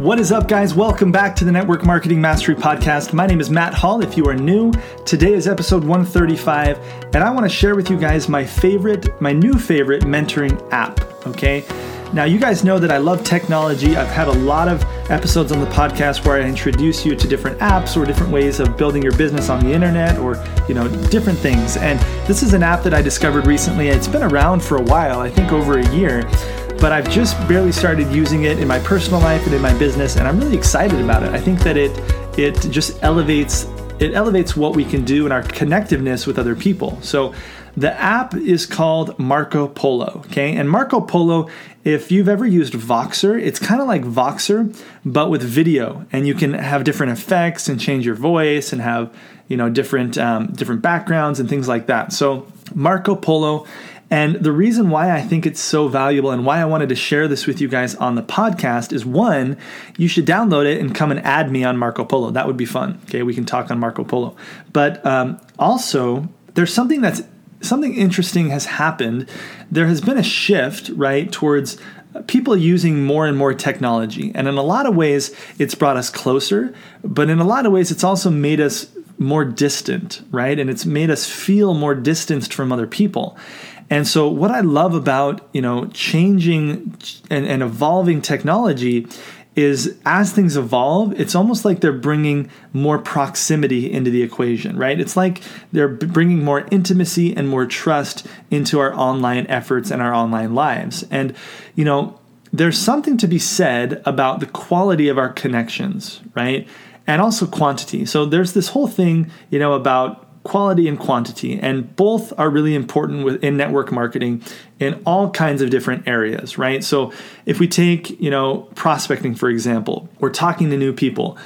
What is up, guys? Welcome back to the Network Marketing Mastery Podcast. My name is Matt Hall. If you are new, today is episode 135, and I want to share with you guys my new favorite mentoring app, okay? Now, you guys know that I love technology. I've had a lot of episodes on the podcast where I introduce you to different apps or different ways of building your business on the internet or, different things. And this is an app that I discovered recently. It's been around for a while, I think over a year, but I've just barely started using it in my personal life and in my business, and I'm really excited about it. I think that it just elevates what we can do and our connectiveness with other people. So the app is called Marco Polo, okay? And Marco Polo, if you've ever used Voxer, it's kind of like Voxer, but with video. And you can have different effects and change your voice and have, different backgrounds and things like that. So Marco Polo. And the reason why I think it's so valuable and why I wanted to share this with you guys on the podcast is, one, you should download it and come and add me on Marco Polo. That would be fun. Okay, we can talk on Marco Polo. But also, there's something interesting has happened. There has been a shift, right, towards people using more and more technology. And in a lot of ways, it's brought us closer. But in a lot of ways, it's also made us more distant, right? And it's made us feel more distanced from other people. And so what I love about, changing and evolving technology is, as things evolve, it's almost like they're bringing more proximity into the equation, right? It's like they're bringing more intimacy and more trust into our online efforts and our online lives. And, there's something to be said about the quality of our connections, right? And also quantity. So there's this whole thing, about quality and quantity, and both are really important within network marketing in all kinds of different areas, right? So if we take, prospecting, for example, or talking to new people,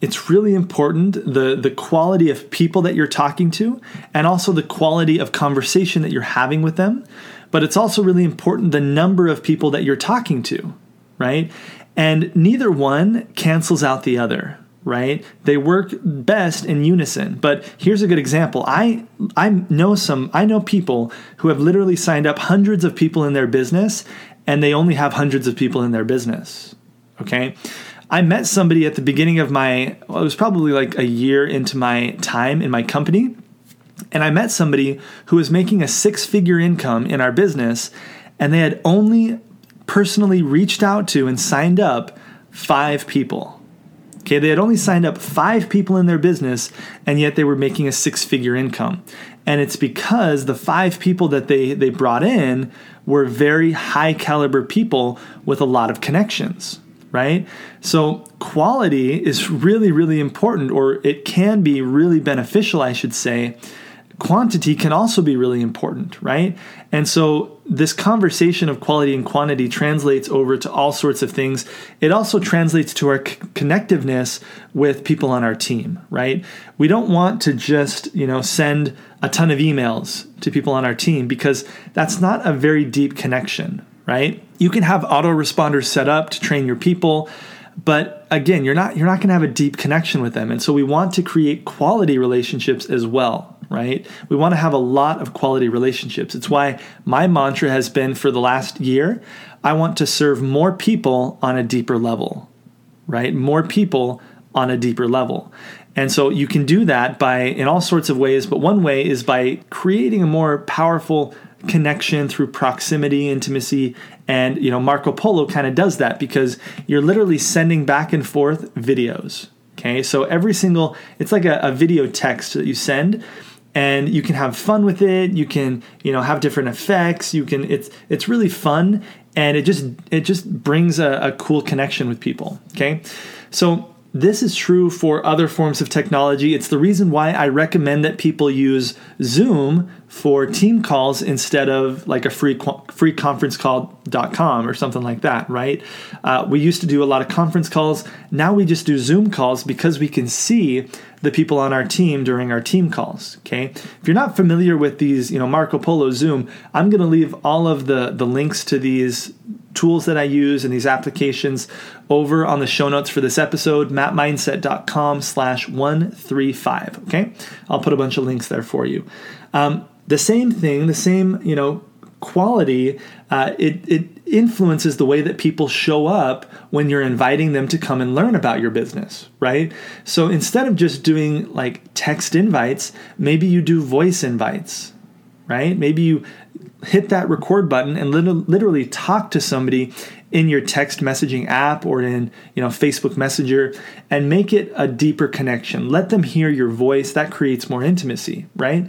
it's really important, the quality of people that you're talking to and also the quality of conversation that you're having with them. But it's also really important the number of people that you're talking to, right? And neither one cancels out the other, right? They work best in unison. But here's a good example. I know people who have literally signed up hundreds of people in their business, and they only have hundreds of people in their business. Okay. I met somebody at the beginning of it was probably like a year into my time in my company. And I met somebody who was making a 6-figure income in our business, and they had only personally reached out to and signed up 5 people. Okay, they had only signed up 5 people in their business, and yet they were making a 6-figure income. And it's because the 5 people that they brought in were very high caliber people with a lot of connections, right? So quality is really, really important, or it can be really beneficial, I should say. Quantity can also be really important, right? And so this conversation of quality and quantity translates over to all sorts of things. It also translates to our connectiveness with people on our team, right? We don't want to just, send a ton of emails to people on our team, because that's not a very deep connection, right? You can have autoresponders set up to train your people, but again, you're not going to have a deep connection with them. And so we want to create quality relationships as well, right? We want to have a lot of quality relationships. It's why my mantra has been, for the last year, I want to serve more people on a deeper level, right? More people on a deeper level. And so you can do that in all sorts of ways, but one way is by creating a more powerful connection through proximity, intimacy, and, Marco Polo kind of does that, because you're literally sending back and forth videos, okay? So it's like a video text that you send. And you can have fun with it. You can, have different effects. It's really fun, and it just brings a cool connection with people. Okay, so this is true for other forms of technology. It's the reason why I recommend that people use Zoom for team calls instead of like a free conferencecall.com or something like that, right? We used to do a lot of conference calls. Now we just do Zoom calls because we can see the people on our team during our team calls, okay? If you're not familiar with these, Marco Polo, Zoom, I'm going to leave all of the links to these tools that I use and these applications over on the show notes for this episode, mapmindset.com/135. Okay. I'll put a bunch of links there for you. The same thing, quality, it influences the way that people show up when you're inviting them to come and learn about your business, right? So instead of just doing like text invites, maybe you do voice invites, right? Maybe you hit that record button and literally talk to somebody in your text messaging app or in, Facebook Messenger, and make it a deeper connection. Let them hear your voice. That creates more intimacy, right?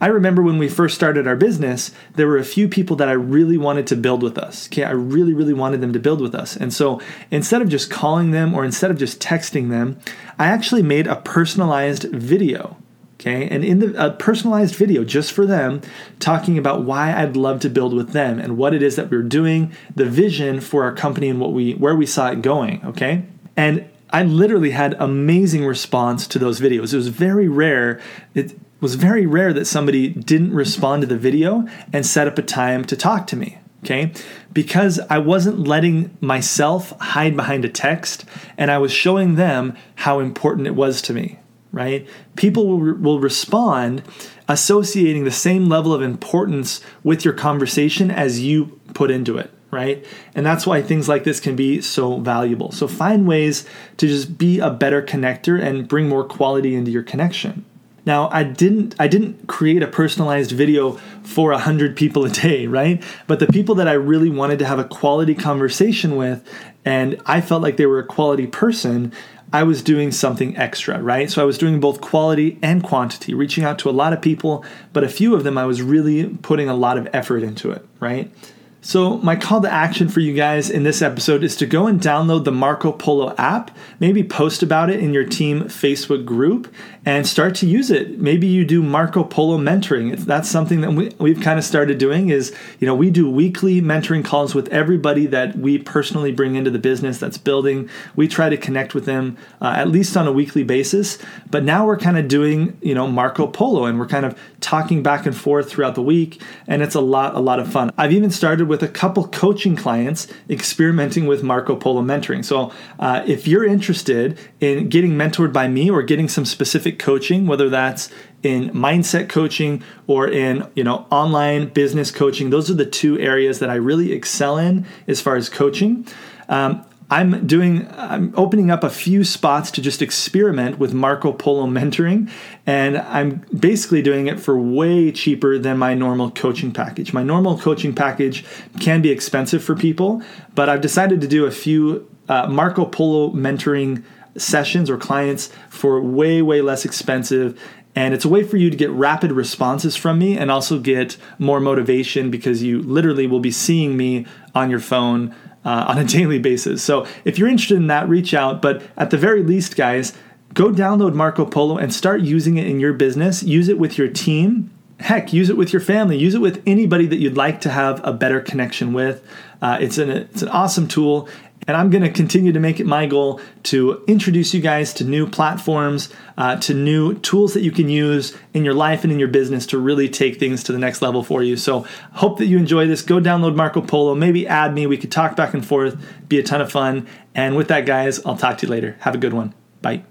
I remember when we first started our business, there were a few people that I really wanted to build with us. Okay, I really, really wanted them to build with us. And so instead of just calling them or instead of just texting them, I actually made a personalized video. Okay, and in a personalized video just for them, talking about why I'd love to build with them and what it is that we're doing, the vision for our company and where we saw it going. Okay, and I literally had amazing response to those videos. It was very rare. It was very rare that somebody didn't respond to the video and set up a time to talk to me. Okay, because I wasn't letting myself hide behind a text, and I was showing them how important it was to me. Right? People will respond associating the same level of importance with your conversation as you put into it, right? And that's why things like this can be so valuable. So find ways to just be a better connector and bring more quality into your connection. Now, I didn't create a personalized video for 100 people a day, right? But the people that I really wanted to have a quality conversation with, and I felt like they were a quality person, I was doing something extra, right? So I was doing both quality and quantity, reaching out to a lot of people, but a few of them I was really putting a lot of effort into it, right? So my call to action for you guys in this episode is to go and download the Marco Polo app, maybe post about it in your team Facebook group and start to use it. Maybe you do Marco Polo mentoring. That's something that we've kind of started doing is, we do weekly mentoring calls with everybody that we personally bring into the business that's building. We try to connect with them at least on a weekly basis, but now we're kind of doing, Marco Polo, and we're kind of talking back and forth throughout the week, and it's a lot of fun. I've even started with a couple coaching clients experimenting with Marco Polo mentoring. So if you're interested in getting mentored by me or getting some specific coaching, whether that's in mindset coaching or in, online business coaching, those are the two areas that I really excel in as far as coaching. I'm opening up a few spots to just experiment with Marco Polo mentoring, and I'm basically doing it for way cheaper than my normal coaching package. My normal coaching package can be expensive for people, but I've decided to do a few Marco Polo mentoring sessions or clients for way, way less expensive. And it's a way for you to get rapid responses from me and also get more motivation because you literally will be seeing me on your phone on a daily basis. So if you're interested in that, reach out. But at the very least, guys, go download Marco Polo and start using it in your business. Use it with your team. Heck, use it with your family. Use it with anybody that you'd like to have a better connection with. It's an awesome tool. And I'm going to continue to make it my goal to introduce you guys to new platforms, to new tools that you can use in your life and in your business to really take things to the next level for you. So hope that you enjoy this. Go download Marco Polo. Maybe add me. We could talk back and forth. Be a ton of fun. And with that, guys, I'll talk to you later. Have a good one. Bye.